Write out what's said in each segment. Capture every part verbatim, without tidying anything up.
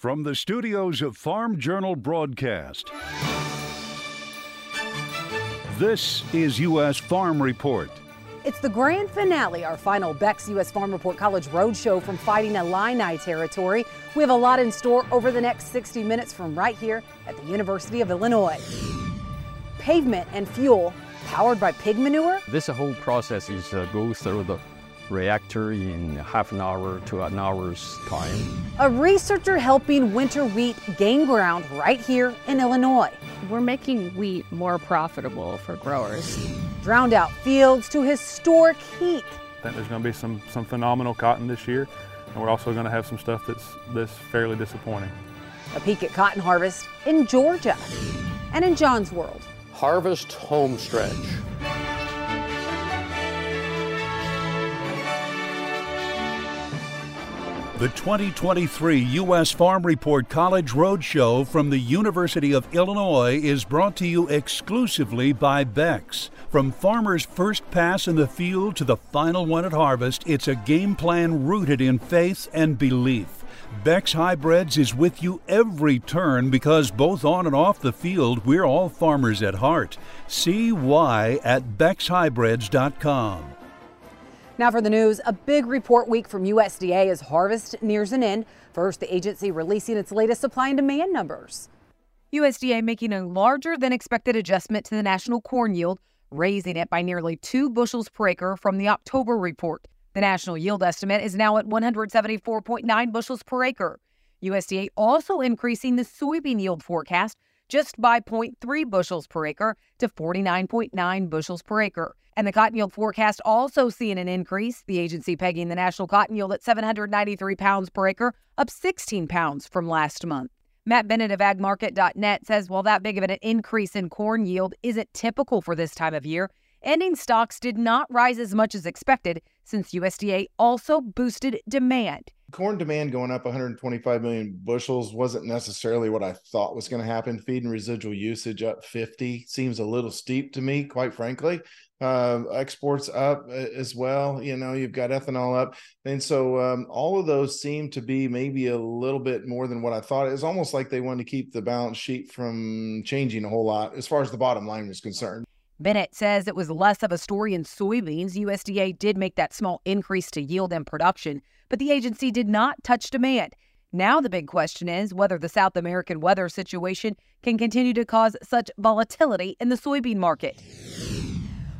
From the studios of Farm Journal Broadcast, this is U S. Farm Report. It's the grand finale, our final Beck's U S. Farm Report College Roadshow from Fighting Illini territory. We have a lot in store over the next sixty minutes from right here at the University of Illinois. Pavement and fuel powered by pig manure. This whole process is uh, go through the reactor in half an hour to an hour's time. A researcher helping winter wheat gain ground right here in Illinois. We're making wheat more profitable for growers. Drowned out fields to historic heat. I think there's going to be some, some phenomenal cotton this year, and we're also going to have some stuff that's, that's fairly disappointing. A peek at cotton harvest in Georgia. And in John's world. Harvest homestretch. The twenty twenty-three U S. Farm Report College Roadshow from the University of Illinois is brought to you exclusively by Beck's. From farmers' first pass in the field to the final one at harvest, it's a game plan rooted in faith and belief. Beck's Hybrids is with you every turn because both on and off the field, we're all farmers at heart. See why at Beck's Hybrids dot com. Now for the news, a big report week from U S D A as harvest nears an end. First, the agency releasing its latest supply and demand numbers. U S D A making a larger than expected adjustment to the national corn yield, raising it by nearly two bushels per acre from the October report. The national yield estimate is now at one hundred seventy-four point nine bushels per acre. U S D A also increasing the soybean yield forecast just by zero point three bushels per acre to forty-nine point nine bushels per acre. And the cotton yield forecast also seeing an increase, the agency pegging the national cotton yield at seven hundred ninety-three pounds per acre, up sixteen pounds from last month. Matt Bennett of Ag Market dot net says while that big of an increase in corn yield isn't typical for this time of year, ending stocks did not rise as much as expected since U S D A also boosted demand. Corn demand going up one hundred twenty-five million bushels wasn't necessarily what I thought was going to happen. Feed and residual usage up fifty seems a little steep to me, quite frankly. Uh, exports up as well. You know, you've got ethanol up. And so um, all of those seem to be maybe a little bit more than what I thought. It was almost like they wanted to keep the balance sheet from changing a whole lot as far as the bottom line was concerned. Bennett says it was less of a story in soybeans. U S D A did make that small increase to yield and production, but the agency did not touch demand. Now the big question is whether the South American weather situation can continue to cause such volatility in the soybean market.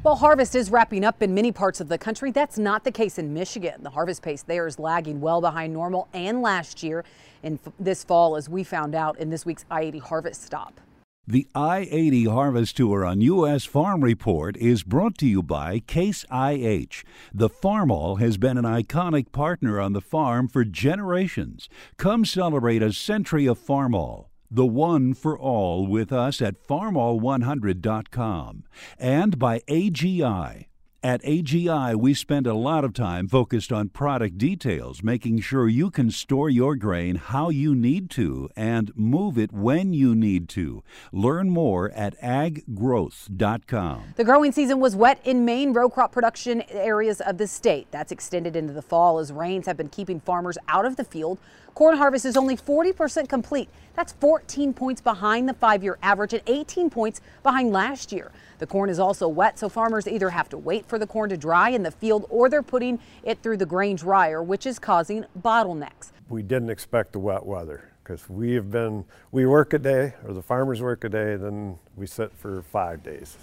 While harvest is wrapping up in many parts of the country, that's not the case in Michigan. The harvest pace there is lagging well behind normal and last year and this fall, as we found out in this week's I eighty harvest stop. The I eighty Harvest Tour on U S. Farm Report is brought to you by Case I H. The Farmall has been an iconic partner on the farm for generations. Come celebrate a century of Farmall, the one for all, with us at farmall one hundred dot com. And by A G I. At A G I, we spend a lot of time focused on product details, making sure you can store your grain how you need to and move it when you need to. Learn more at ag growth dot com. The growing season was wet in main row crop production areas of the state. That's extended into the fall as rains have been keeping farmers out of the field. Corn harvest is only forty percent complete. That's fourteen points behind the five-year average and eighteen points behind last year. The corn is also wet, so farmers either have to wait for the corn to dry in the field or they're putting it through the grain dryer, which is causing bottlenecks. We didn't expect the wet weather because we have been, we work a day, or the farmers work a day, then we sit for five days.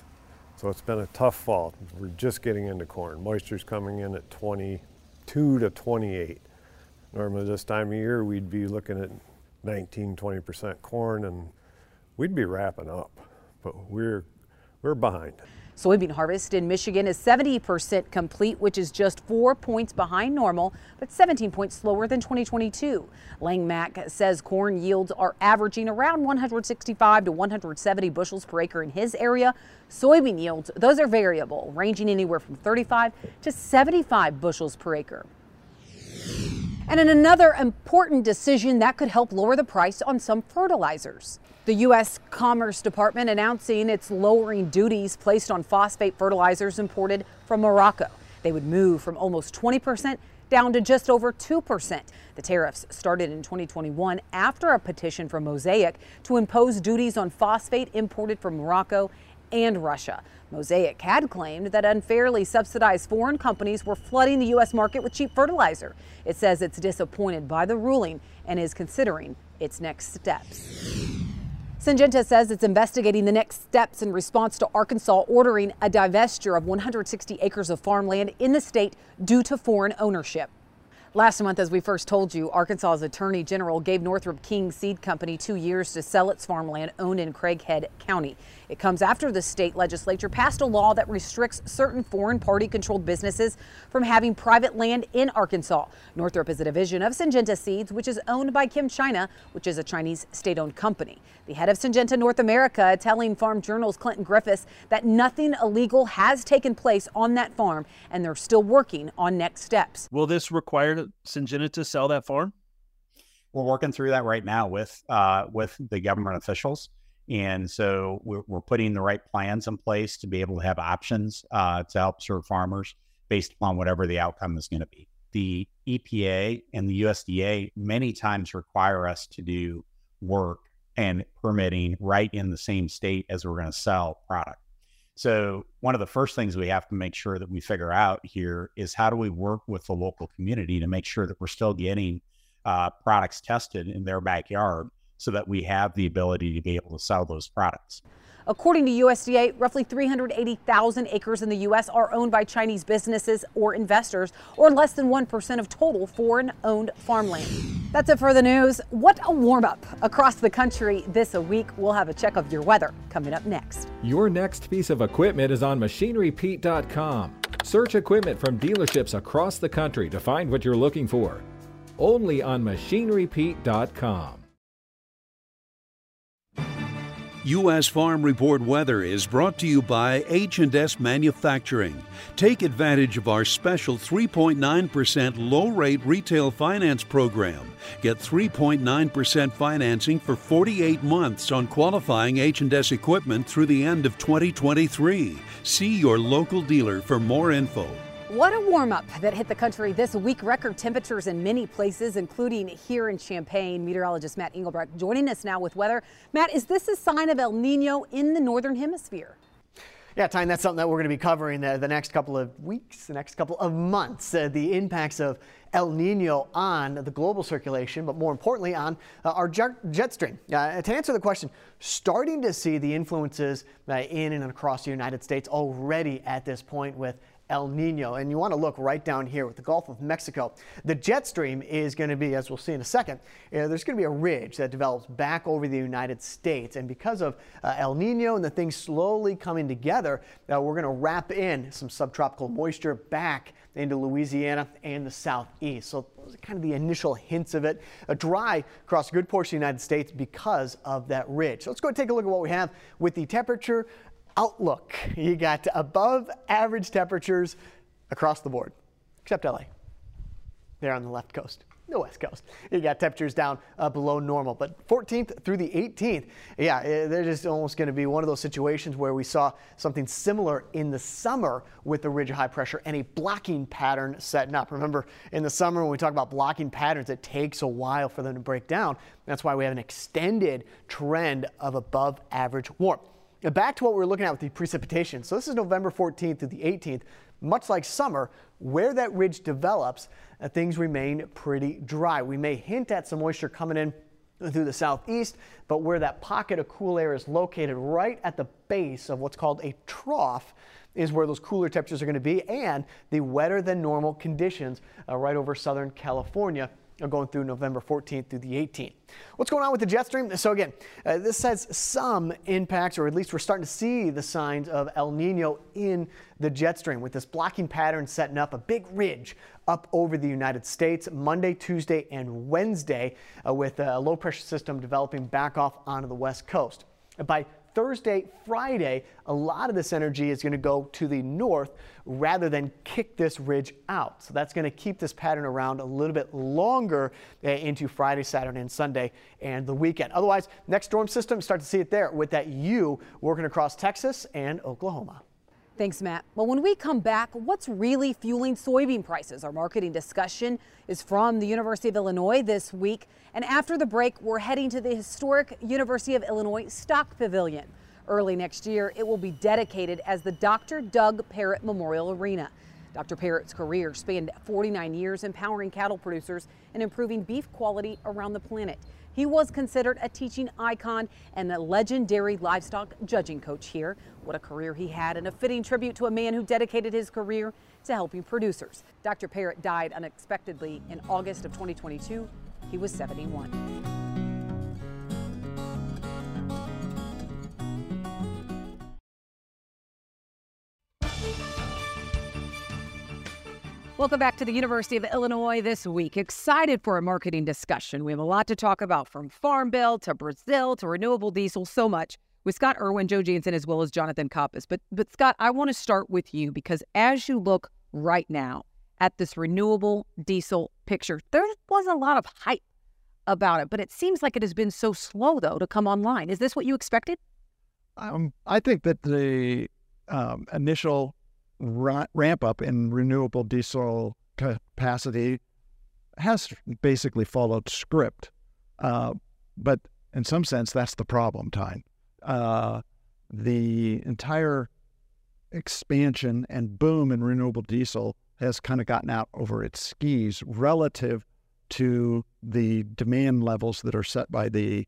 So it's been a tough fall. We're just getting into corn. Moisture's coming in at twenty-two to twenty-eight. Normally this time of year, we'd be looking at nineteen, twenty percent corn and we'd be wrapping up, but we're, we're behind. Soybean harvest in Michigan is seventy percent complete, which is just four points behind normal, but seventeen points slower than twenty twenty-two. Lang Mack says corn yields are averaging around one hundred sixty-five to one hundred seventy bushels per acre in his area. Soybean yields, those are variable, ranging anywhere from thirty-five to seventy-five bushels per acre. And in another important decision that could help lower the price on some fertilizers. The U S. Commerce Department announcing it's lowering duties placed on phosphate fertilizers imported from Morocco. They would move from almost twenty percent down to just over two percent. The tariffs started in twenty twenty-one after a petition from Mosaic to impose duties on phosphate imported from Morocco and Russia. Mosaic had claimed that unfairly subsidized foreign companies were flooding the U S market with cheap fertilizer. It says it's disappointed by the ruling and is considering its next steps. Syngenta says it's investigating the next steps in response to Arkansas ordering a divestiture of one hundred sixty acres of farmland in the state due to foreign ownership. Last month, as we first told you, Arkansas's Attorney General gave Northrop King Seed Company two years to sell its farmland owned in Craighead County. It comes after the state legislature passed a law that restricts certain foreign party-controlled businesses from having private land in Arkansas. Northrop is a division of Syngenta Seeds, which is owned by Kim China, which is a Chinese state-owned company. The head of Syngenta North America telling Farm Journal's Clinton Griffiths that nothing illegal has taken place on that farm, and they're still working on next steps. Will this require Syngenta to sell that farm? We're working through that right now with uh, with the government officials, and so we're, we're putting the right plans in place to be able to have options uh, to help serve farmers based upon whatever the outcome is going to be. The E P A and the U S D A many times require us to do work and permitting right in the same state as we're going to sell product. So one of the first things we have to make sure that we figure out here is how do we work with the local community to make sure that we're still getting uh, products tested in their backyard so that we have the ability to be able to sell those products. According to U S D A, roughly three hundred eighty thousand acres in the U S are owned by Chinese businesses or investors, or less than one percent of total foreign-owned farmland. That's it for the news. What a warm-up across the country this week. We'll have a check of your weather coming up next. Your next piece of equipment is on Machinery Pete dot com. Search equipment from dealerships across the country to find what you're looking for. Only on Machinery Pete dot com. U S. Farm Report weather is brought to you by H and S Manufacturing. Take advantage of our special three point nine percent low-rate retail finance program. Get three point nine percent financing for forty-eight months on qualifying H and S equipment through the end of twenty twenty-three. See your local dealer for more info. What a warm-up that hit the country this week. Record temperatures in many places, including here in Champaign. Meteorologist Matt Engelbrecht joining us now with weather. Matt, is this a sign of El Nino in the northern hemisphere? Yeah, Tyne, that's something that we're going to be covering the, the next couple of weeks, the next couple of months, uh, the impacts of El Nino on the global circulation, but more importantly on uh, our jet, jet stream. Uh, to answer the question, starting to see the influences uh, in and across the United States already at this point with El Nino, and you want to look right down here with the Gulf of Mexico. The jet stream is going to be, as we'll see in a second, uh, there's going to be a ridge that develops back over the United States, and because of uh, El Nino and the things slowly coming together, uh, we're going to wrap in some subtropical moisture back into Louisiana and the southeast. So those are kind of the initial hints of it. A dry across a good portion of the United States because of that ridge. So let's go and take a look at what we have with the temperature outlook. You got above average temperatures across the board, except L A. They're on the left coast, the west coast. You got temperatures down uh, below normal, but fourteenth through the eighteenth. Yeah, they're just almost going to be one of those situations where we saw something similar in the summer with the ridge of high pressure and a blocking pattern setting up. Remember, in the summer, when we talk about blocking patterns, it takes a while for them to break down. That's why we have an extended trend of above average warmth. Now back to what we were looking at with the precipitation. So this is November fourteenth through the eighteenth. Much like summer, where that ridge develops, uh, things remain pretty dry. We may hint at some moisture coming in through the southeast, but where that pocket of cool air is located right at the base of what's called a trough is where those cooler temperatures are going to be, and the wetter than normal conditions uh, right over Southern California are going through November fourteenth through the eighteenth. What's going on with the jet stream? So again, uh, this has some impacts, or at least we're starting to see the signs of El Nino in the jet stream with this blocking pattern setting up a big ridge up over the United States Monday, Tuesday, and Wednesday uh, with a low pressure system developing back off onto the west coast. By Thursday, Friday, a lot of this energy is going to go to the north rather than kick this ridge out. So that's going to keep this pattern around a little bit longer uh, into Friday, Saturday, and Sunday and the weekend. Otherwise, next storm system, start to see it there with that U working across Texas and Oklahoma. Thanks, Matt. Well, when we come back, what's really fueling soybean prices? Our marketing discussion is from the University of Illinois this week. And after the break, we're heading to the historic University of Illinois Stock Pavilion. Early next year, it will be dedicated as the Doctor Doug Parrott Memorial Arena. Doctor Parrott's career spanned forty-nine years empowering cattle producers and improving beef quality around the planet. He was considered a teaching icon and a legendary livestock judging coach here. What a career he had, and a fitting tribute to a man who dedicated his career to helping producers. Doctor Parrott died unexpectedly in August of twenty twenty-two. He was seventy-one. Welcome back to the University of Illinois This Week. Excited for a marketing discussion. We have a lot to talk about, from Farm Bill to Brazil to renewable diesel, so much, with Scott Irwin, Joe Jansen, as well as Jonathan Coppice. But, but Scott, I want to start with you, because as you look right now at this renewable diesel picture, there was a lot of hype about it, but it seems like it has been so slow, though, to come online. Is this what you expected? Um, I think that the um, initial ramp up in renewable diesel capacity has basically followed script. Uh, but in some sense, that's the problem, Tyne. Uh, the entire expansion and boom in renewable diesel has kind of gotten out over its skis relative to the demand levels that are set by the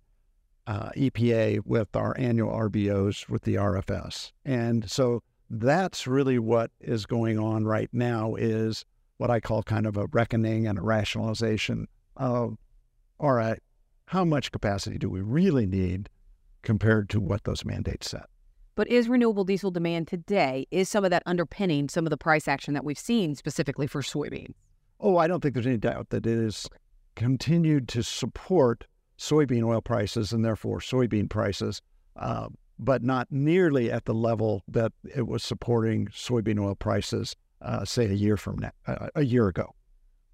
uh, E P A with our annual R B Os with the R F S. And so that's really what is going on right now, is what I call kind of a reckoning and a rationalization of, all right, how much capacity do we really need compared to what those mandates set? But is renewable diesel demand today, is some of that underpinning some of the price action that we've seen specifically for soybeans? Oh, I don't think there's any doubt that it is continued to support soybean oil prices and therefore soybean prices. Uh, but not nearly at the level that it was supporting soybean oil prices, uh, say, a year from now, uh, a year ago.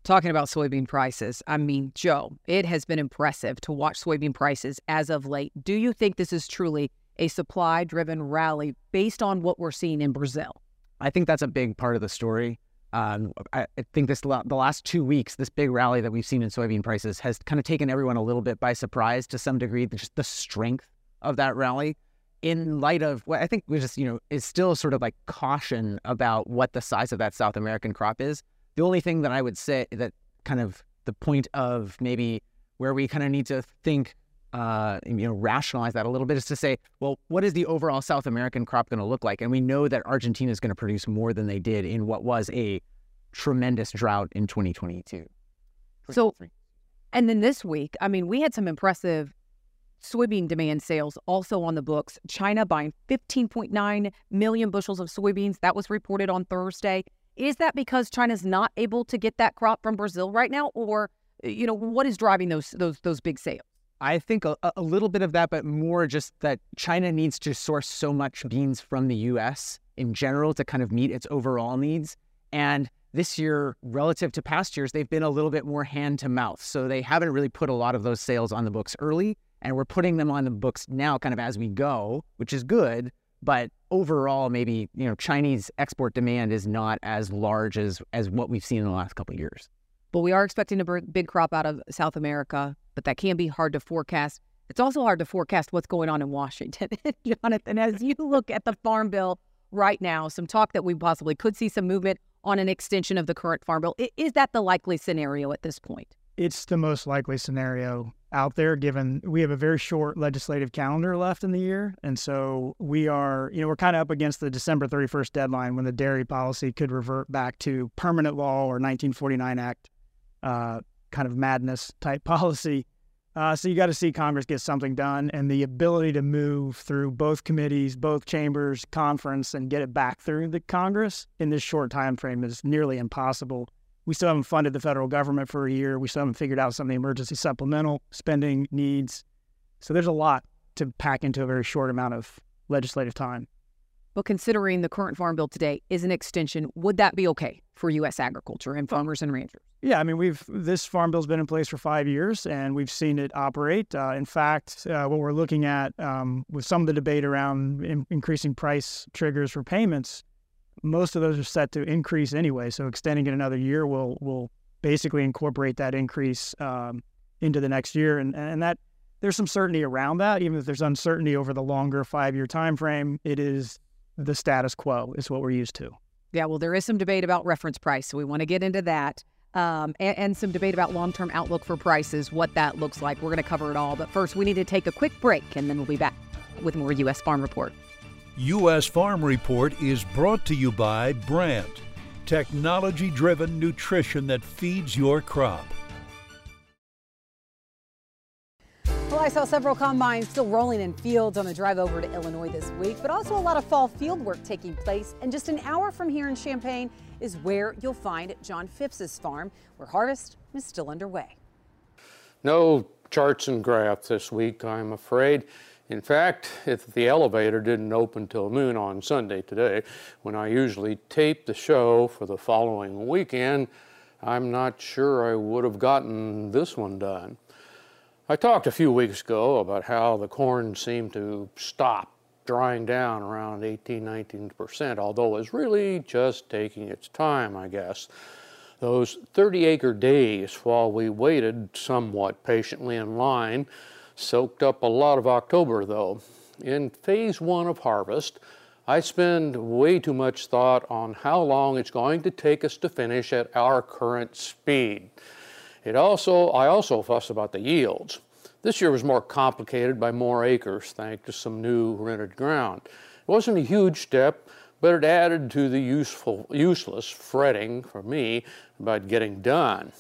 Talking about soybean prices, I mean, Joe, it has been impressive to watch soybean prices as of late. Do you think this is truly a supply-driven rally based on what we're seeing in Brazil? I think that's a big part of the story. Um, I think this the last two weeks, this big rally that we've seen in soybean prices has kind of taken everyone a little bit by surprise to some degree, just the strength of that rally. In light of what I think we just, you know, is still sort of like caution about what the size of that South American crop is. The only thing that I would say that kind of the point of maybe where we kind of need to think, uh, you know, rationalize that a little bit is to say, well, what is the overall South American crop going to look like? And we know that Argentina is going to produce more than they did in what was a tremendous drought in twenty twenty-two. So, and then this week, I mean, we had some impressive soybean demand sales also on the books. China buying fifteen point nine million bushels of soybeans. That was reported on Thursday. Is that because China's not able to get that crop from Brazil right now? Or, you know, what is driving those those those big sales? I think a, a little bit of that, but more just that China needs to source so much beans from the U S in general to kind of meet its overall needs. And this year, relative to past years, they've been a little bit more hand to mouth. So they haven't really put a lot of those sales on the books early. And we're putting them on the books now kind of as we go, which is good. But overall, maybe, you know, Chinese export demand is not as large as, as what we've seen in the last couple of years. But we are expecting a big crop out of South America, but that can be hard to forecast. It's also hard to forecast what's going on in Washington. Jonathan, as you look at the Farm Bill right now, some talk that we possibly could see some movement on an extension of the current Farm Bill. Is that the likely scenario at this point? It's the most likely scenario out there, given we have a very short legislative calendar left in the year. And so we are, you know, we're kind of up against the December thirty-first deadline when the dairy policy could revert back to permanent law or nineteen forty-nine Act uh, kind of madness type policy. Uh, so you got to see Congress get something done, and the ability to move through both committees, both chambers, conference, and get it back through the Congress in this short time frame is nearly impossible. We still haven't funded the federal government for a year. We still haven't figured out some of the emergency supplemental spending needs. So there's a lot to pack into a very short amount of legislative time. But considering the current Farm Bill today is an extension, would that be okay for U S agriculture and farmers and ranchers? Yeah, I mean, we've this Farm Bill's been in place for five years, and we've seen it operate. Uh, in fact, uh, what we're looking at um, with some of the debate around in increasing price triggers for payments most of those are set to increase anyway. So extending it another year will will basically incorporate that increase um, into the next year. And, and that there's some certainty around that. Even if there's uncertainty over the longer five-year time frame, it is the status quo is what we're used to. Yeah, well, there is some debate about reference price, so we want to get into that. Um, and, and some debate about long-term outlook for prices, what that looks like. We're going to cover it all. But first, we need to take a quick break, and then we'll be back with more U S. Farm Report. U S. Farm Report is brought to you by Brandt, technology-driven nutrition that feeds your crop. Well, I saw several combines still rolling in fields on the drive over to Illinois this week, but also a lot of fall field work taking place. And just an hour from here in Champaign is where you'll find John Phipps's farm, where harvest is still underway. No charts and graphs this week, I'm afraid. In fact, if the elevator didn't open till noon on Sunday today, when I usually tape the show for the following weekend, I'm not sure I would have gotten this one done. I talked a few weeks ago about how the corn seemed to stop drying down around eighteen, nineteen percent, although it's really just taking its time, I guess. Those thirty acre days while we waited somewhat patiently in line soaked up a lot of October, though. In phase one of harvest, I spend way too much thought on how long it's going to take us to finish at our current speed. It also, I also fuss about the yields. This year was more complicated by more acres, thanks to some new rented ground. It wasn't a huge step, but it added to the useful, useless fretting for me about getting done.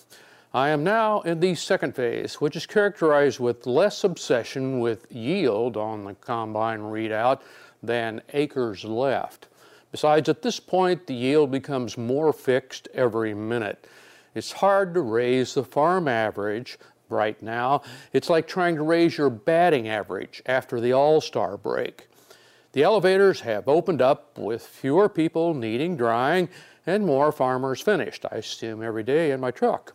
I am now in the second phase, which is characterized with less obsession with yield on the combine readout than acres left. Besides, at this point, the yield becomes more fixed every minute. It's hard to raise the farm average right now. It's like trying to raise your batting average after the All-Star break. The elevators have opened up with fewer people needing drying and more farmers finished. I see them every day in my truck.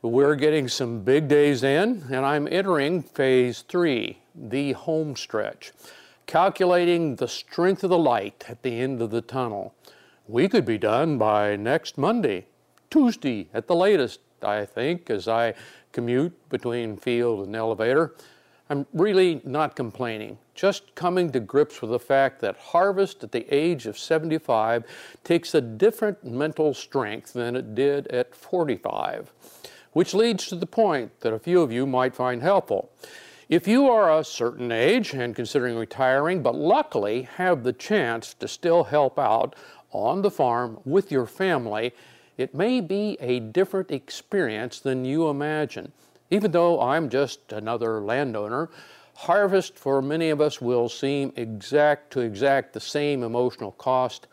We're getting some big days in, and I'm entering phase three, the home stretch, calculating the strength of the light at the end of the tunnel. We could be done by next Monday. Tuesday at the latest, I think, as I commute between field and elevator. I'm really not complaining, just coming to grips with the fact that harvest at the age of seventy-five takes a different mental strength than it did at forty-five, which leads to the point that a few of you might find helpful. If you are a certain age and considering retiring, but luckily have the chance to still help out on the farm with your family, it may be a different experience than you imagine. Even though I'm just another landowner, harvest for many of us will seem exact to exact the same emotional cost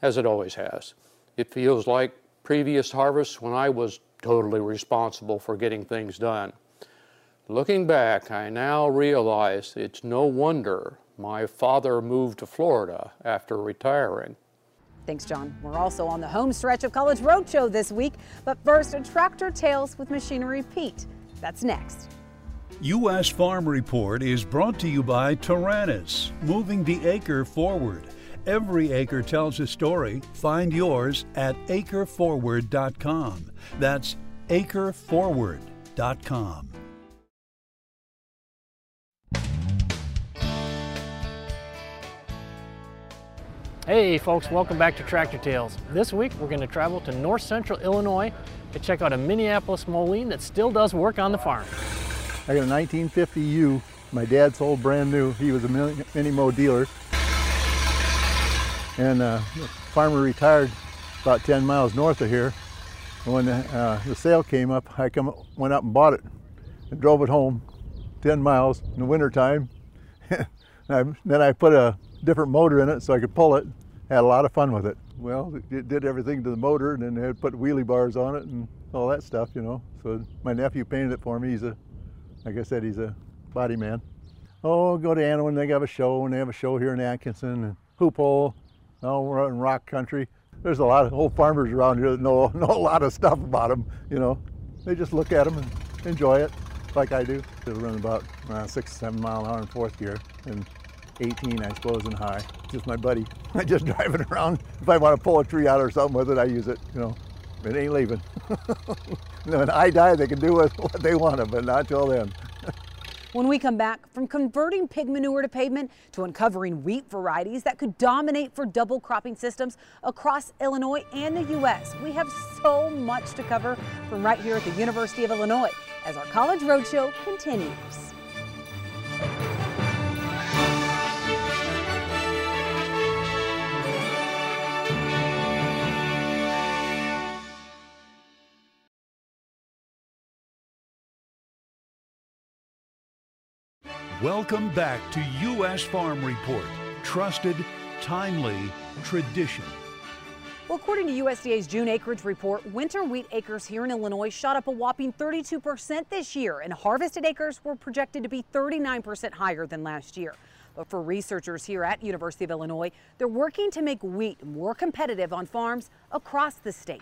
as it always has. It feels like previous harvests when I was totally responsible for getting things done. Looking back, I now realize it's no wonder my father moved to Florida after retiring. Thanks, John. We're also on the home stretch of College Roadshow this week, but first, a Tractor Tales with Machinery Pete. That's next. U S. Farm Report is brought to you by Tyrannus, moving the acre forward. Every acre tells a story. Find yours at acre forward dot com. That's acre forward dot com. Hey folks, welcome back to Tractor Tales. This week we're going to travel to north central Illinois to check out a Minneapolis Moline that still does work on the farm. I got a nineteen fifty U, my dad sold brand new. He was a mini-mow dealer. And uh, the farmer retired about ten miles north of here. And when the, uh, the sale came up, I come, went up and bought it and drove it home ten miles in the wintertime. And I, then I put a different motor in it so I could pull it. Had a lot of fun with it. Well, it did everything to the motor, and then they had put wheelie bars on it and all that stuff, you know. So my nephew painted it for me. He's a, like I said, he's a body man. Oh, go to Anna when they have a show, and they have a show here in Atkinson and Hoop Hole. Now we're out in rock country. There's a lot of old farmers around here that know, know a lot of stuff about them, you know. They just look at them and enjoy it, like I do. They'll run about uh, six, seven mile an hour in fourth gear, and eighteen, I suppose, and high. Just my buddy. I just drive it around. If I want to pull a tree out or something with it, I use it, you know. It ain't leaving. When I die, they can do with what they want to, but not till then. When we come back, from converting pig manure to pavement to uncovering wheat varieties that could dominate for double cropping systems across Illinois and the U S We have so much to cover from right here at the University of Illinois as our College Roadshow continues. Welcome back to U S. Farm Report. Trusted, timely, tradition. Well, according to U S D A's June acreage report, winter wheat acres here in Illinois shot up a whopping thirty-two percent this year, and harvested acres were projected to be thirty-nine percent higher than last year. But for researchers here at University of Illinois, they're working to make wheat more competitive on farms across the state.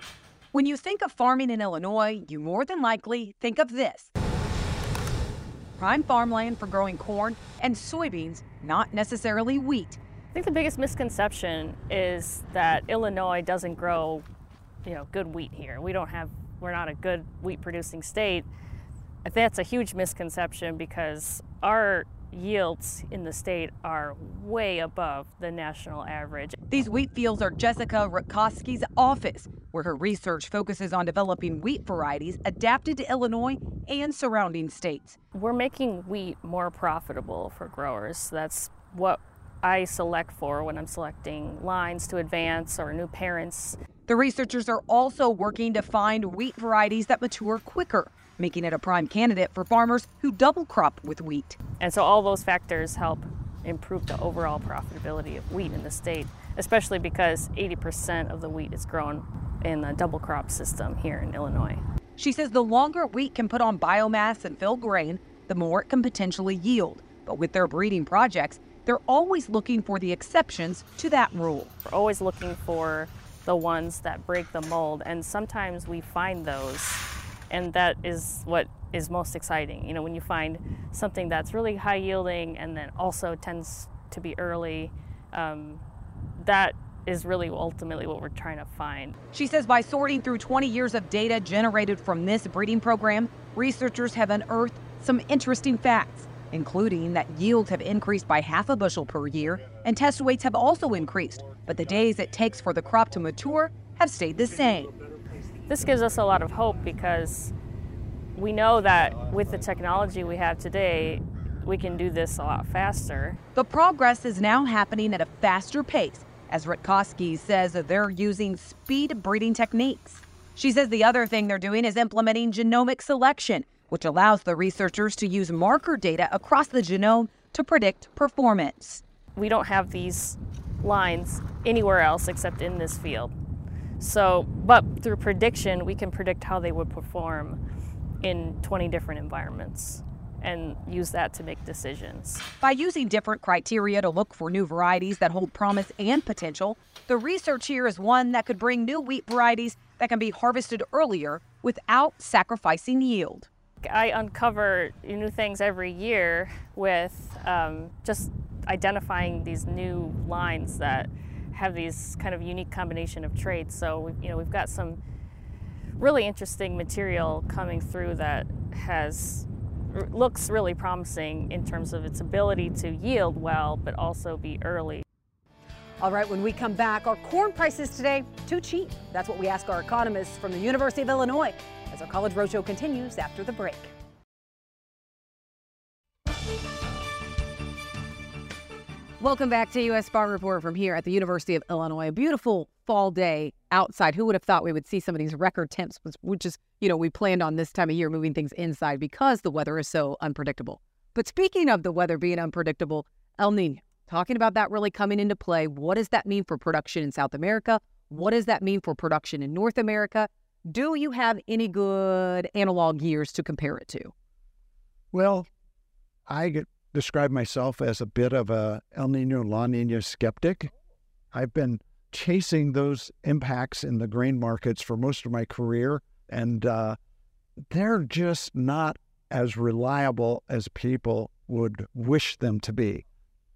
When you think of farming in Illinois, you more than likely think of this. Prime farmland for growing corn and soybeans, not necessarily wheat. I think the biggest misconception is that Illinois doesn't grow, you know, good wheat here. We don't have, we're not a good wheat producing state. That's a huge misconception because our yields in the state are way above the national average. These wheat fields are Jessica Rutkowski's office, where her research focuses on developing wheat varieties adapted to Illinois and surrounding states. We're making wheat more profitable for growers. That's what I select for when I'm selecting lines to advance or new parents. The researchers are also working to find wheat varieties that mature quicker, making it a prime candidate for farmers who double crop with wheat. And so all those factors help improve the overall profitability of wheat in the state, especially because eighty percent of the wheat is grown in the double crop system here in Illinois. She says the longer wheat can put on biomass and fill grain, the more it can potentially yield. But with their breeding projects, they're always looking for the exceptions to that rule. We're always looking for the ones that break the mold, and sometimes we find those. And that is what is most exciting. You know, when you find something that's really high yielding and then also tends to be early, um, that is really ultimately what we're trying to find. She says by sorting through twenty years of data generated from this breeding program, researchers have unearthed some interesting facts, including that yields have increased by half a bushel per year and test weights have also increased, but the days it takes for the crop to mature have stayed the same. This gives us a lot of hope because we know that with the technology we have today, we can do this a lot faster. The progress is now happening at a faster pace, as Rutkowski says that they're using speed breeding techniques. She says the other thing they're doing is implementing genomic selection, which allows the researchers to use marker data across the genome to predict performance. We don't have these lines anywhere else except in this field. So, but through prediction, we can predict how they would perform in twenty different environments and use that to make decisions. By using different criteria to look for new varieties that hold promise and potential, the research here is one that could bring new wheat varieties that can be harvested earlier without sacrificing yield. I uncover new things every year with um, just identifying these new lines that have these kind of unique combination of traits. So, you know, we've got some really interesting material coming through that has looks really promising in terms of its ability to yield well, but also be early. All right, when we come back, are corn prices today too cheap? That's what we ask our economists from the University of Illinois as our College Roadshow continues after the break. Welcome back to U S. Farm Report from here at the University of Illinois. A beautiful fall day outside. Who would have thought we would see some of these record temps, which is, you know, we planned on this time of year moving things inside because the weather is so unpredictable. But speaking of the weather being unpredictable, El Nino, talking about that really coming into play. What does that mean for production in South America? What does that mean for production in North America? Do you have any good analog years to compare it to? Well, I get... describe myself as a bit of a El Nino, La Nina skeptic. I've been chasing those impacts in the grain markets for most of my career, and uh, they're just not as reliable as people would wish them to be.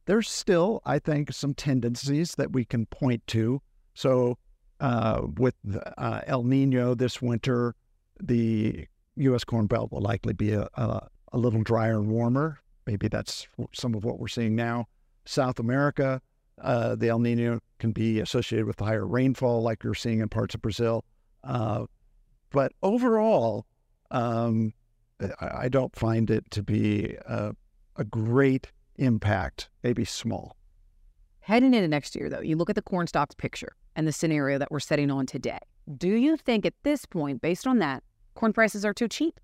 There's still, I think, some tendencies that we can point to. So uh, with uh, El Nino this winter, the U S Corn Belt will likely be a, a, a little drier and warmer. Maybe that's some of what we're seeing now. South America, uh, the El Nino can be associated with higher rainfall like you're seeing in parts of Brazil. Uh, but overall, um, I don't find it to be a, a great impact, maybe small. Heading into next year, though, you look at the corn stocks picture and the scenario that we're setting on today. Do you think at this point, based on that, corn prices are too cheap?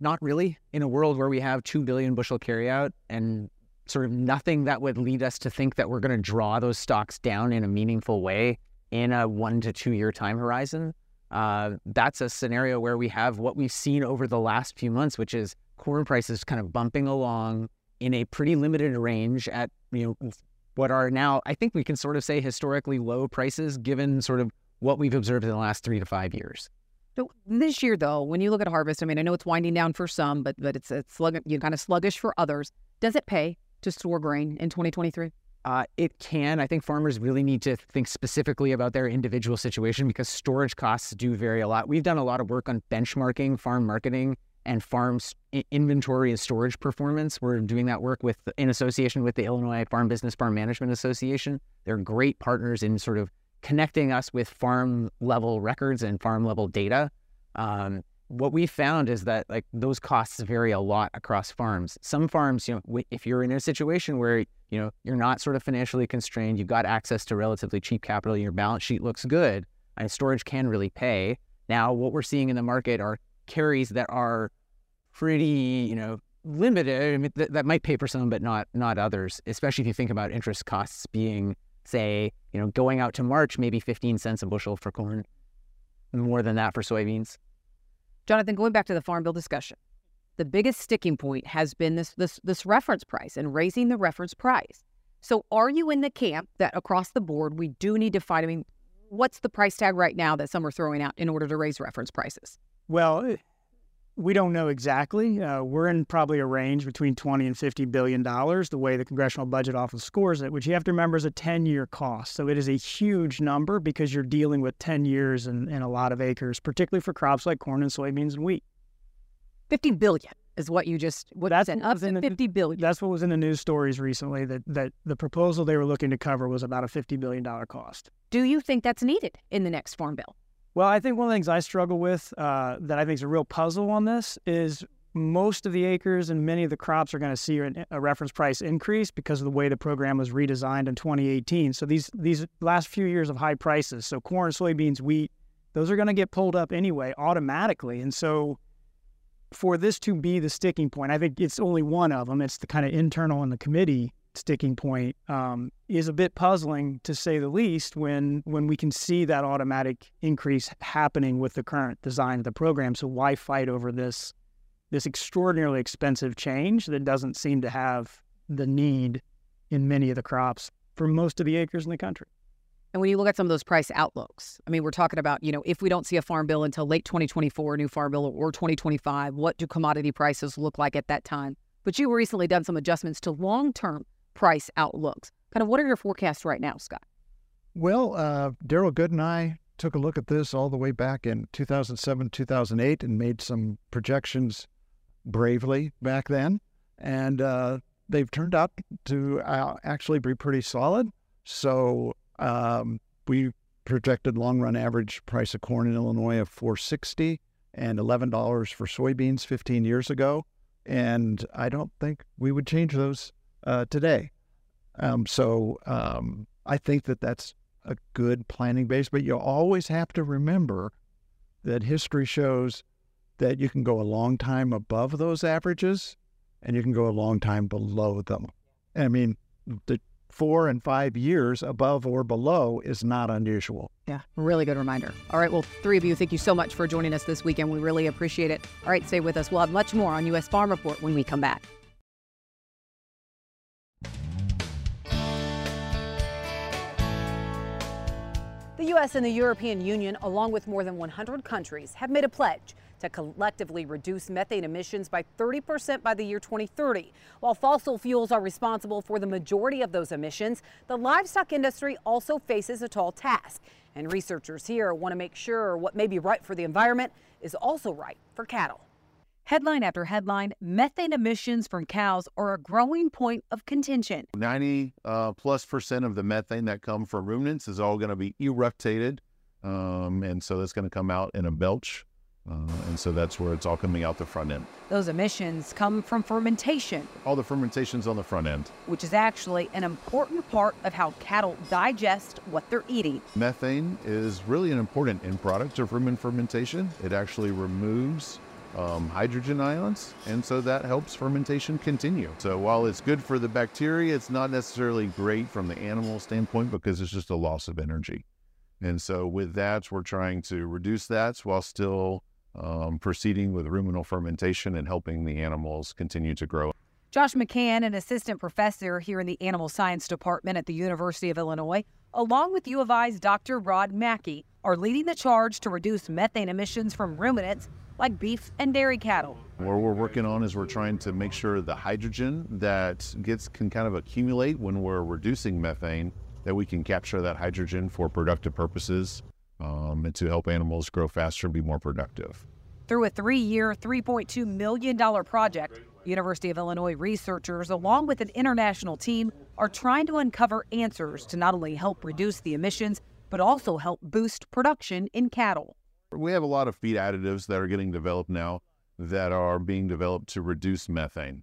Not really. In a world where we have two billion bushel carryout and sort of nothing that would lead us to think that we're going to draw those stocks down in a meaningful way in a one to two year time horizon, uh, that's a scenario where we have what we've seen over the last few months, which is corn prices kind of bumping along in a pretty limited range at, you know, what are now, I think we can sort of say, historically low prices given sort of what we've observed in the last three to five years. So this year, though, when you look at harvest, I mean, I know it's winding down for some, but but it's it's slug, you know, kind of sluggish for others. Does it pay to store grain in twenty twenty-three? Uh, it can. I think farmers really need to think specifically about their individual situation because storage costs do vary a lot. We've done a lot of work on benchmarking farm marketing and farm inventory and storage performance. We're doing that work with in association with the Illinois Farm Business Farm Management Association. They're great partners in sort of connecting us with farm level records and farm level data. Um, what we found is that like those costs vary a lot across farms. Some farms, you know, if you're in a situation where, you know, you're not sort of financially constrained, you've got access to relatively cheap capital, your balance sheet looks good, and storage can really pay. Now, what we're seeing in the market are carries that are pretty, you know, limited. I mean, th that might pay for some, but not not others, especially if you think about interest costs being, say, you know, going out to March, maybe fifteen cents a bushel for corn, more than that for soybeans. Jonathan, going back to the Farm Bill discussion, the biggest sticking point has been this, this, this reference price and raising the reference price. So are you in the camp that across the board, we do need to fight? I mean, what's the price tag right now that some are throwing out in order to raise reference prices? Well, we don't know exactly. Uh, we're in probably a range between twenty and fifty billion dollars, the way the Congressional Budget Office scores it, which you have to remember is a ten year cost. So it is a huge number because you're dealing with ten years and, and a lot of acres, particularly for crops like corn and soybeans and wheat. fifty billion dollars is what you just what that's you said, up to fifty billion dollars. That's what was in the news stories recently, that, that the proposal they were looking to cover was about a fifty billion dollars cost. Do you think that's needed in the next Farm Bill? Well, I think one of the things I struggle with uh, that I think is a real puzzle on this is most of the acres and many of the crops are going to see a reference price increase because of the way the program was redesigned in twenty eighteen. So these, these last few years of high prices, so corn, soybeans, wheat, those are going to get pulled up anyway automatically. And so for this to be the sticking point, I think it's only one of them. It's the kind of internal in the committee sticking point um, is a bit puzzling, to say the least, when when we can see that automatic increase happening with the current design of the program. So why fight over this this extraordinarily expensive change that doesn't seem to have the need in many of the crops for most of the acres in the country? And when you look at some of those price outlooks, I mean, we're talking about, you know, if we don't see a farm bill until late twenty twenty-four, a new farm bill, or twenty twenty-five, what do commodity prices look like at that time? But you recently done some adjustments to long-term price outlooks. Kind of what are your forecasts right now, Scott? Well, uh, Daryl Good and I took a look at this all the way back in two thousand seven, two thousand eight and made some projections bravely back then. And uh, they've turned out to uh, actually be pretty solid. So um, we projected long-run average price of corn in Illinois of four sixty and eleven dollars for soybeans fifteen years ago. And I don't think we would change those Uh, today. Um, so um, I think that that's a good planning base, but you always have to remember that history shows that you can go a long time above those averages and you can go a long time below them. I mean, the four and five years above or below is not unusual. Yeah, really good reminder. All right, well, three of you, thank you so much for joining us this weekend. We really appreciate it. All right, stay with us. We'll have much more on U S Farm Report when we come back. The U S and the European Union, along with more than one hundred countries, have made a pledge to collectively reduce methane emissions by thirty percent by the year twenty thirty. While fossil fuels are responsible for the majority of those emissions, the livestock industry also faces a tall task. And researchers here want to make sure what may be right for the environment is also right for cattle. Headline after headline, methane emissions from cows are a growing point of contention. ninety plus percent of the methane that come from ruminants is all going to be eructated, um, and so that's going to come out in a belch, uh, and so that's where it's all coming out the front end. Those emissions come from fermentation. All the fermentation's on the front end, which is actually an important part of how cattle digest what they're eating. Methane is really an important end product of rumen fermentation. It actually removes Um, hydrogen ions, and so that helps fermentation continue. So while it's good for the bacteria, it's not necessarily great from the animal standpoint because it's just a loss of energy. And so with that, we're trying to reduce that while still um, proceeding with ruminal fermentation and helping the animals continue to grow. Josh McCann, an assistant professor here in the Animal Science Department at the University of Illinois, along with U of I's Doctor Rod Mackey, are leading the charge to reduce methane emissions from ruminants like beef and dairy cattle. What we're working on is we're trying to make sure the hydrogen that gets can kind of accumulate when we're reducing methane, that we can capture that hydrogen for productive purposes um, and to help animals grow faster and be more productive. Through a three-year, three point two million dollars project, University of Illinois researchers, along with an international team, are trying to uncover answers to not only help reduce the emissions, but also help boost production in cattle. We have a lot of feed additives that are getting developed now that are being developed to reduce methane.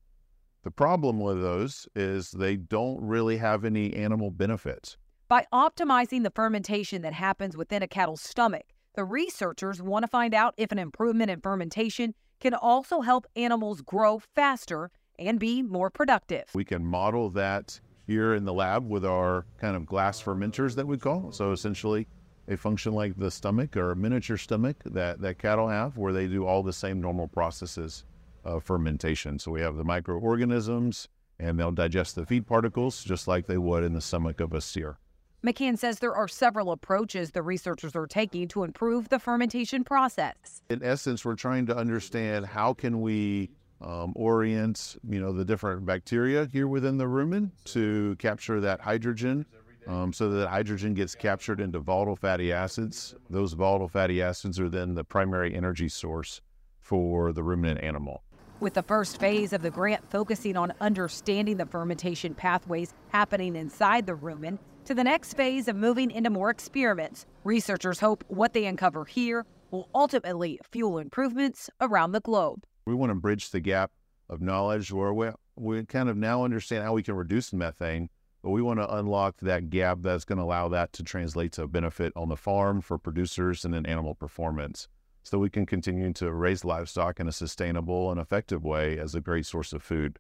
The problem with those is they don't really have any animal benefits. By optimizing the fermentation that happens within a cattle's stomach, the researchers want to find out if an improvement in fermentation can also help animals grow faster and be more productive. We can model that here in the lab with our kind of glass fermenters that we call. So essentially, a function like the stomach or a miniature stomach that, that cattle have, where they do all the same normal processes of fermentation. So we have the microorganisms, and they'll digest the feed particles just like they would in the stomach of a steer. McCann says there are several approaches the researchers are taking to improve the fermentation process. In essence, we're trying to understand how can we um, orient, you know, the different bacteria here within the rumen to capture that hydrogen, Um, so that hydrogen gets captured into volatile fatty acids. Those volatile fatty acids are then the primary energy source for the ruminant animal. With the first phase of the grant focusing on understanding the fermentation pathways happening inside the rumen, to the next phase of moving into more experiments, researchers hope what they uncover here will ultimately fuel improvements around the globe. We want to bridge the gap of knowledge where we, we kind of now understand how we can reduce methane, but we want to unlock that gap that's going to allow that to translate to a benefit on the farm for producers and in animal performance, so we can continue to raise livestock in a sustainable and effective way as a great source of food.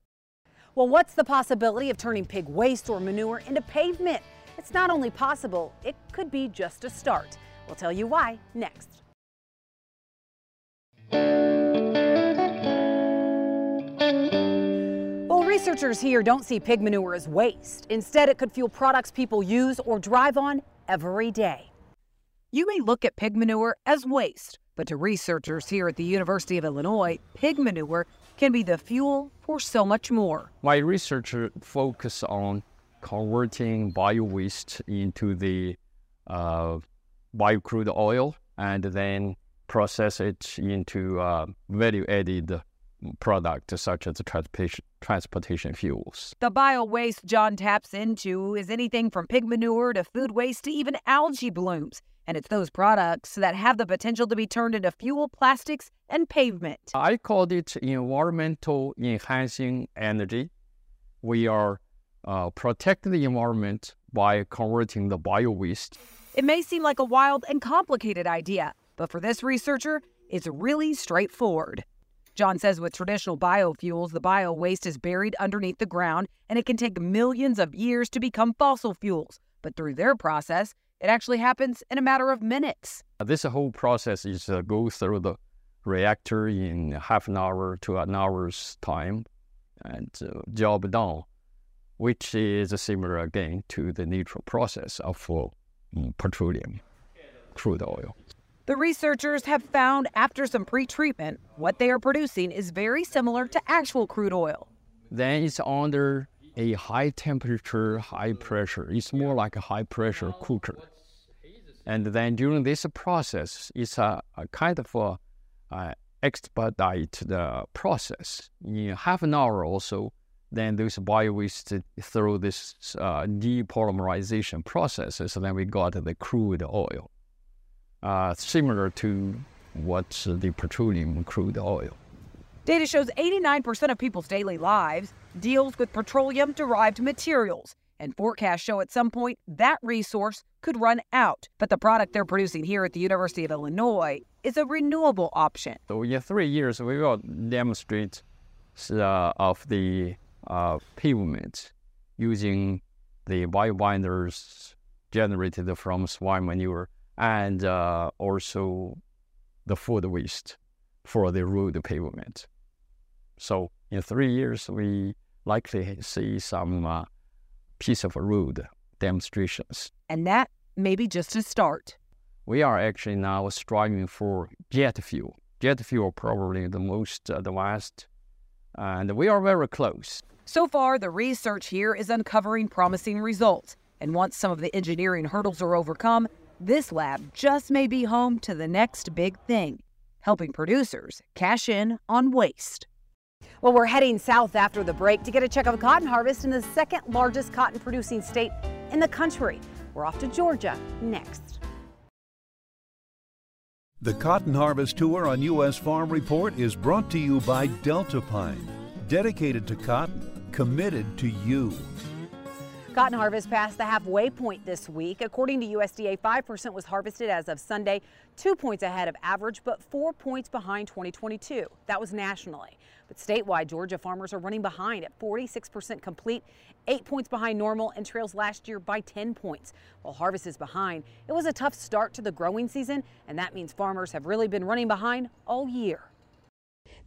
Well, what's the possibility of turning pig waste or manure into pavement? It's not only possible, it could be just a start. We'll tell you why next. Researchers here don't see pig manure as waste. Instead, it could fuel products people use or drive on every day. You may look at pig manure as waste, but to researchers here at the University of Illinois, pig manure can be the fuel for so much more. My research focuses on converting bio-waste into the uh, bio-crude oil and then process it into uh, value-added products such as transportation transportation fuels. The bio-waste John taps into is anything from pig manure to food waste to even algae blooms. And it's those products that have the potential to be turned into fuel, plastics, and pavement. I called it environmental enhancing energy. We are uh, protecting the environment by converting the bio-waste. It may seem like a wild and complicated idea, but for this researcher, it's really straightforward. John says with traditional biofuels, the bio-waste is buried underneath the ground, and it can take millions of years to become fossil fuels. But through their process, it actually happens in a matter of minutes. This whole process is uh, go through the reactor in half an hour to an hour's time, and uh, job done, which is similar again to the natural process of uh, petroleum, crude oil. The researchers have found after some pretreatment, what they are producing is very similar to actual crude oil. Then it's under a high temperature, high pressure. It's more like a high pressure cooker. And then during this process, it's a, a kind of a, uh, expedite the process. In half an hour or so, then those bio waste through this uh, depolymerization process, and so then we got the crude oil, uh, similar to what's the petroleum crude oil. Data shows eighty-nine percent of people's daily lives deals with petroleum-derived materials, and forecasts show at some point that resource could run out. But the product they're producing here at the University of Illinois is a renewable option. So in three years, we will demonstrate Uh, of the uh, pavement using the biobinders generated from swine manure and uh, also the food waste for the road pavement. So in three years, we likely see some uh, piece of road demonstrations. And that may be just a start. We are actually now striving for jet fuel. Jet fuel probably the most advanced, and we are very close. So far, the research here is uncovering promising results. And once some of the engineering hurdles are overcome, this lab just may be home to the next big thing, helping producers cash in on waste. Well, we're heading south after the break to get a check of cotton harvest in the second largest cotton producing state in the country. We're off to Georgia next. The Cotton Harvest Tour on U S. Farm Report is brought to you by Delta Pine, dedicated to cotton, committed to you. Cotton harvest passed the halfway point this week. According to U S D A, five percent was harvested as of Sunday, two points ahead of average, but four points behind twenty twenty-two. That was nationally. But statewide, Georgia farmers are running behind at forty-six percent complete, eight points behind normal, and trails last year by ten points. While harvest is behind, it was a tough start to the growing season, and that means farmers have really been running behind all year.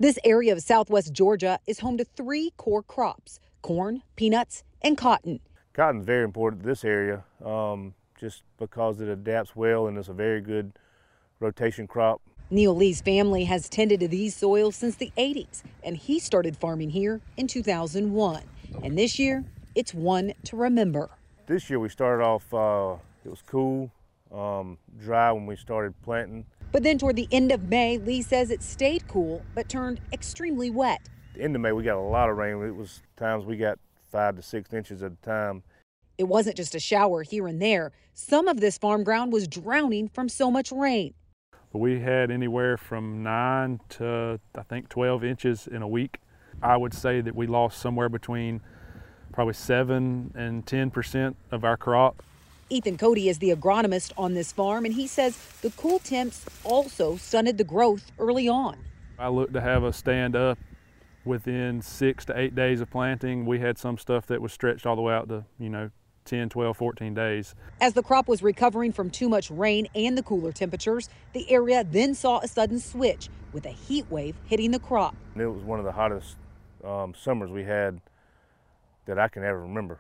This area of southwest Georgia is home to three core crops: corn, peanuts, and cotton. Cotton is very important to this area um, just because it adapts well and it's a very good rotation crop. Neil Lee's family has tended to these soils since the eighties, and he started farming here in two thousand one. And this year, it's one to remember. This year we started off, uh, it was cool, um, dry when we started planting. But then toward the end of May, Lee says it stayed cool but turned extremely wet. At the end of May, we got a lot of rain. It was times we got five to six inches at a time. It wasn't just a shower here and there. Some of this farm ground was drowning from so much rain. We had anywhere from nine to, I think, twelve inches in a week. I would say that we lost somewhere between probably seven and ten percent of our crop. Ethan Cody is the agronomist on this farm, and he says the cool temps also stunted the growth early on. I looked to have a stand up within six to eight days of planting. We had some stuff that was stretched all the way out to, you know, ten, twelve, fourteen days. As the crop was recovering from too much rain and the cooler temperatures, the area then saw a sudden switch with a heat wave hitting the crop. It was one of the hottest um, summers we had that I can ever remember.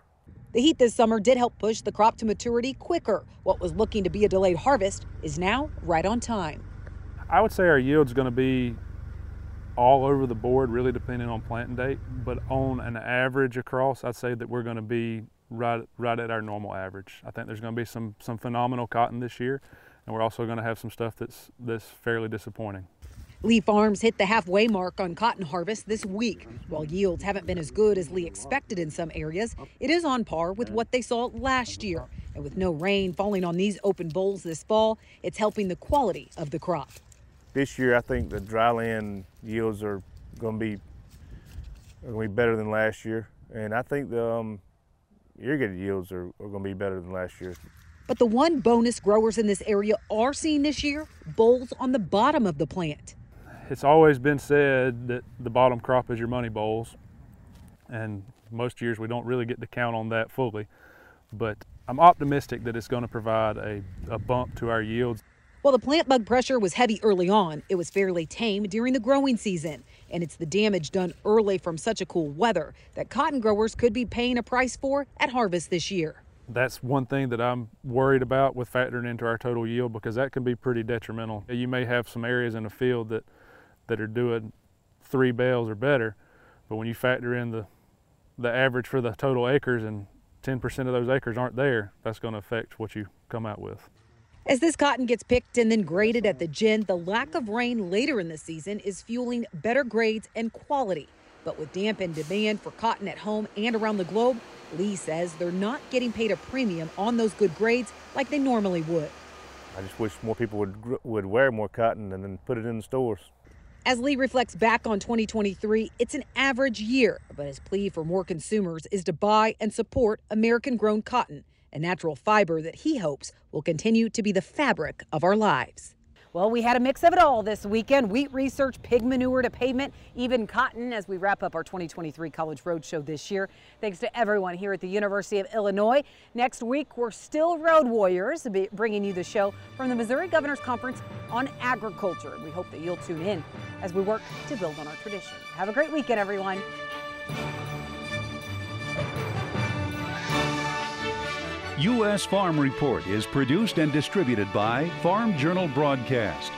The heat this summer did help push the crop to maturity quicker. What was looking to be a delayed harvest is now right on time. I would say our yield's going to be all over the board, really depending on planting date, but on an average across, I'd say that we're going to be Right, right at our normal average. I think there's going to be some some phenomenal cotton this year, and we're also going to have some stuff that's that's fairly disappointing. Lee Farms hit the halfway mark on cotton harvest this week. While yields haven't been as good as Lee expected in some areas, it is on par with what they saw last year. And with no rain falling on these open bowls this fall, it's helping the quality of the crop. This year, I think the dryland yields are going to be, are going to be better than last year, and I think the um, irrigated yields are, are going to be better than last year. But the one bonus growers in this area are seeing this year, bowls on the bottom of the plant. It's always been said that the bottom crop is your money bowls, and most years we don't really get to count on that fully. But I'm optimistic that it's going to provide a, a bump to our yields. While the plant bug pressure was heavy early on, it was fairly tame during the growing season. And it's the damage done early from such a cool weather that cotton growers could be paying a price for at harvest this year. That's one thing that I'm worried about with factoring into our total yield, because that can be pretty detrimental. You may have some areas in a field that, that are doing three bales or better, but when you factor in the, the average for the total acres and ten percent of those acres aren't there, that's going to affect what you come out with. As this cotton gets picked and then graded at the gin, the lack of rain later in the season is fueling better grades and quality. But with dampened demand for cotton at home and around the globe, Lee says they're not getting paid a premium on those good grades like they normally would. I just wish more people would, would wear more cotton and then put it in the stores. As Lee reflects back on twenty twenty-three, it's an average year, but his plea for more consumers is to buy and support American-grown cotton, a natural fiber that he hopes will continue to be the fabric of our lives. Well, we had a mix of it all this weekend. Wheat research, pig manure to pavement, even cotton, as we wrap up our twenty twenty-three College Roadshow this year. Thanks to everyone here at the University of Illinois. Next week, we're still Road Warriors, bringing you the show from the Missouri Governor's Conference on Agriculture. We hope that you'll tune in as we work to build on our tradition. Have a great weekend, everyone. U S Farm Report is produced and distributed by Farm Journal Broadcast.